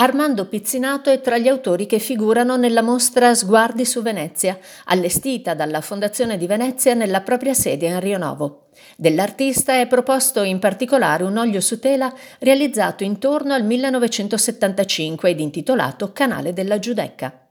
Armando Pizzinato è tra gli autori che figurano nella mostra Sguardi su Venezia, allestita dalla Fondazione di Venezia nella propria sede a Rio Novo. Dell'artista è proposto in particolare un olio su tela realizzato intorno al 1975 ed intitolato Canale della Giudecca.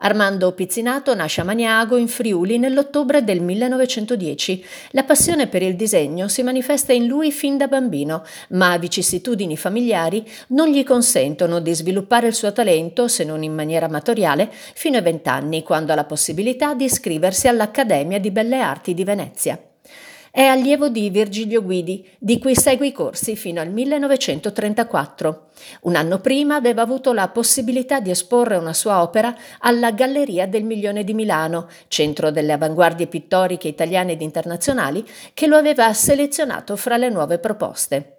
Armando Pizzinato nasce a Maniago, in Friuli, nell'ottobre del 1910. La passione per il disegno si manifesta in lui fin da bambino, ma vicissitudini familiari non gli consentono di sviluppare il suo talento, se non in maniera amatoriale, fino ai 20 anni, quando ha la possibilità di iscriversi all'Accademia di Belle Arti di Venezia. È allievo di Virgilio Guidi, di cui segue i corsi fino al 1934. Un anno prima aveva avuto la possibilità di esporre una sua opera alla Galleria del Milione di Milano, centro delle avanguardie pittoriche italiane ed internazionali, che lo aveva selezionato fra le nuove proposte.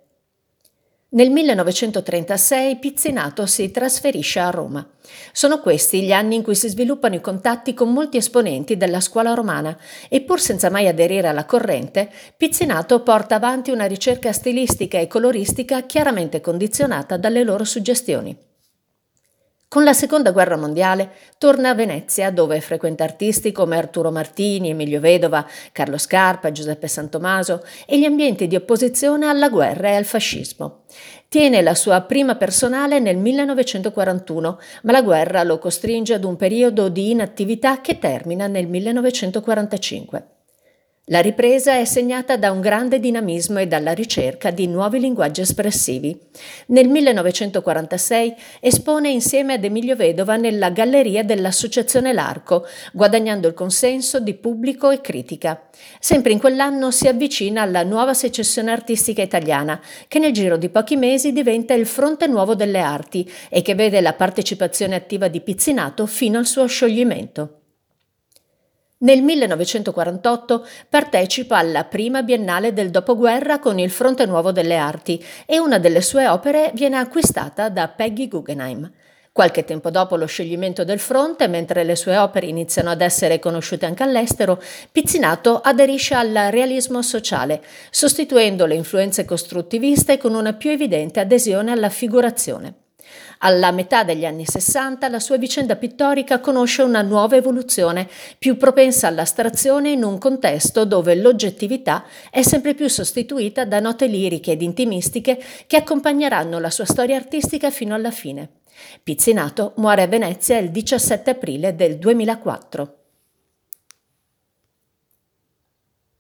Nel 1936 Pizzinato si trasferisce a Roma. Sono questi gli anni in cui si sviluppano i contatti con molti esponenti della scuola romana e, pur senza mai aderire alla corrente, Pizzinato porta avanti una ricerca stilistica e coloristica chiaramente condizionata dalle loro suggestioni. Con la Seconda Guerra Mondiale torna a Venezia, dove frequenta artisti come Arturo Martini, Emilio Vedova, Carlo Scarpa, Giuseppe Santomaso e gli ambienti di opposizione alla guerra e al fascismo. Tiene la sua prima personale nel 1941, ma la guerra lo costringe ad un periodo di inattività che termina nel 1945. La ripresa è segnata da un grande dinamismo e dalla ricerca di nuovi linguaggi espressivi. Nel 1946 espone insieme ad Emilio Vedova nella Galleria dell'Associazione L'Arco, guadagnando il consenso di pubblico e critica. Sempre in quell'anno si avvicina alla nuova secessione artistica italiana, che nel giro di pochi mesi diventa il Fronte Nuovo delle Arti e che vede la partecipazione attiva di Pizzinato fino al suo scioglimento. Nel 1948 partecipa alla prima Biennale del dopoguerra con il Fronte Nuovo delle Arti e una delle sue opere viene acquistata da Peggy Guggenheim. Qualche tempo dopo lo scioglimento del fronte, mentre le sue opere iniziano ad essere conosciute anche all'estero, Pizzinato aderisce al realismo sociale, sostituendo le influenze costruttiviste con una più evidente adesione alla figurazione. Alla metà degli anni 60 la sua vicenda pittorica conosce una nuova evoluzione, più propensa all'astrazione in un contesto dove l'oggettività è sempre più sostituita da note liriche ed intimistiche che accompagneranno la sua storia artistica fino alla fine. Pizzinato muore a Venezia il 17 aprile del 2004.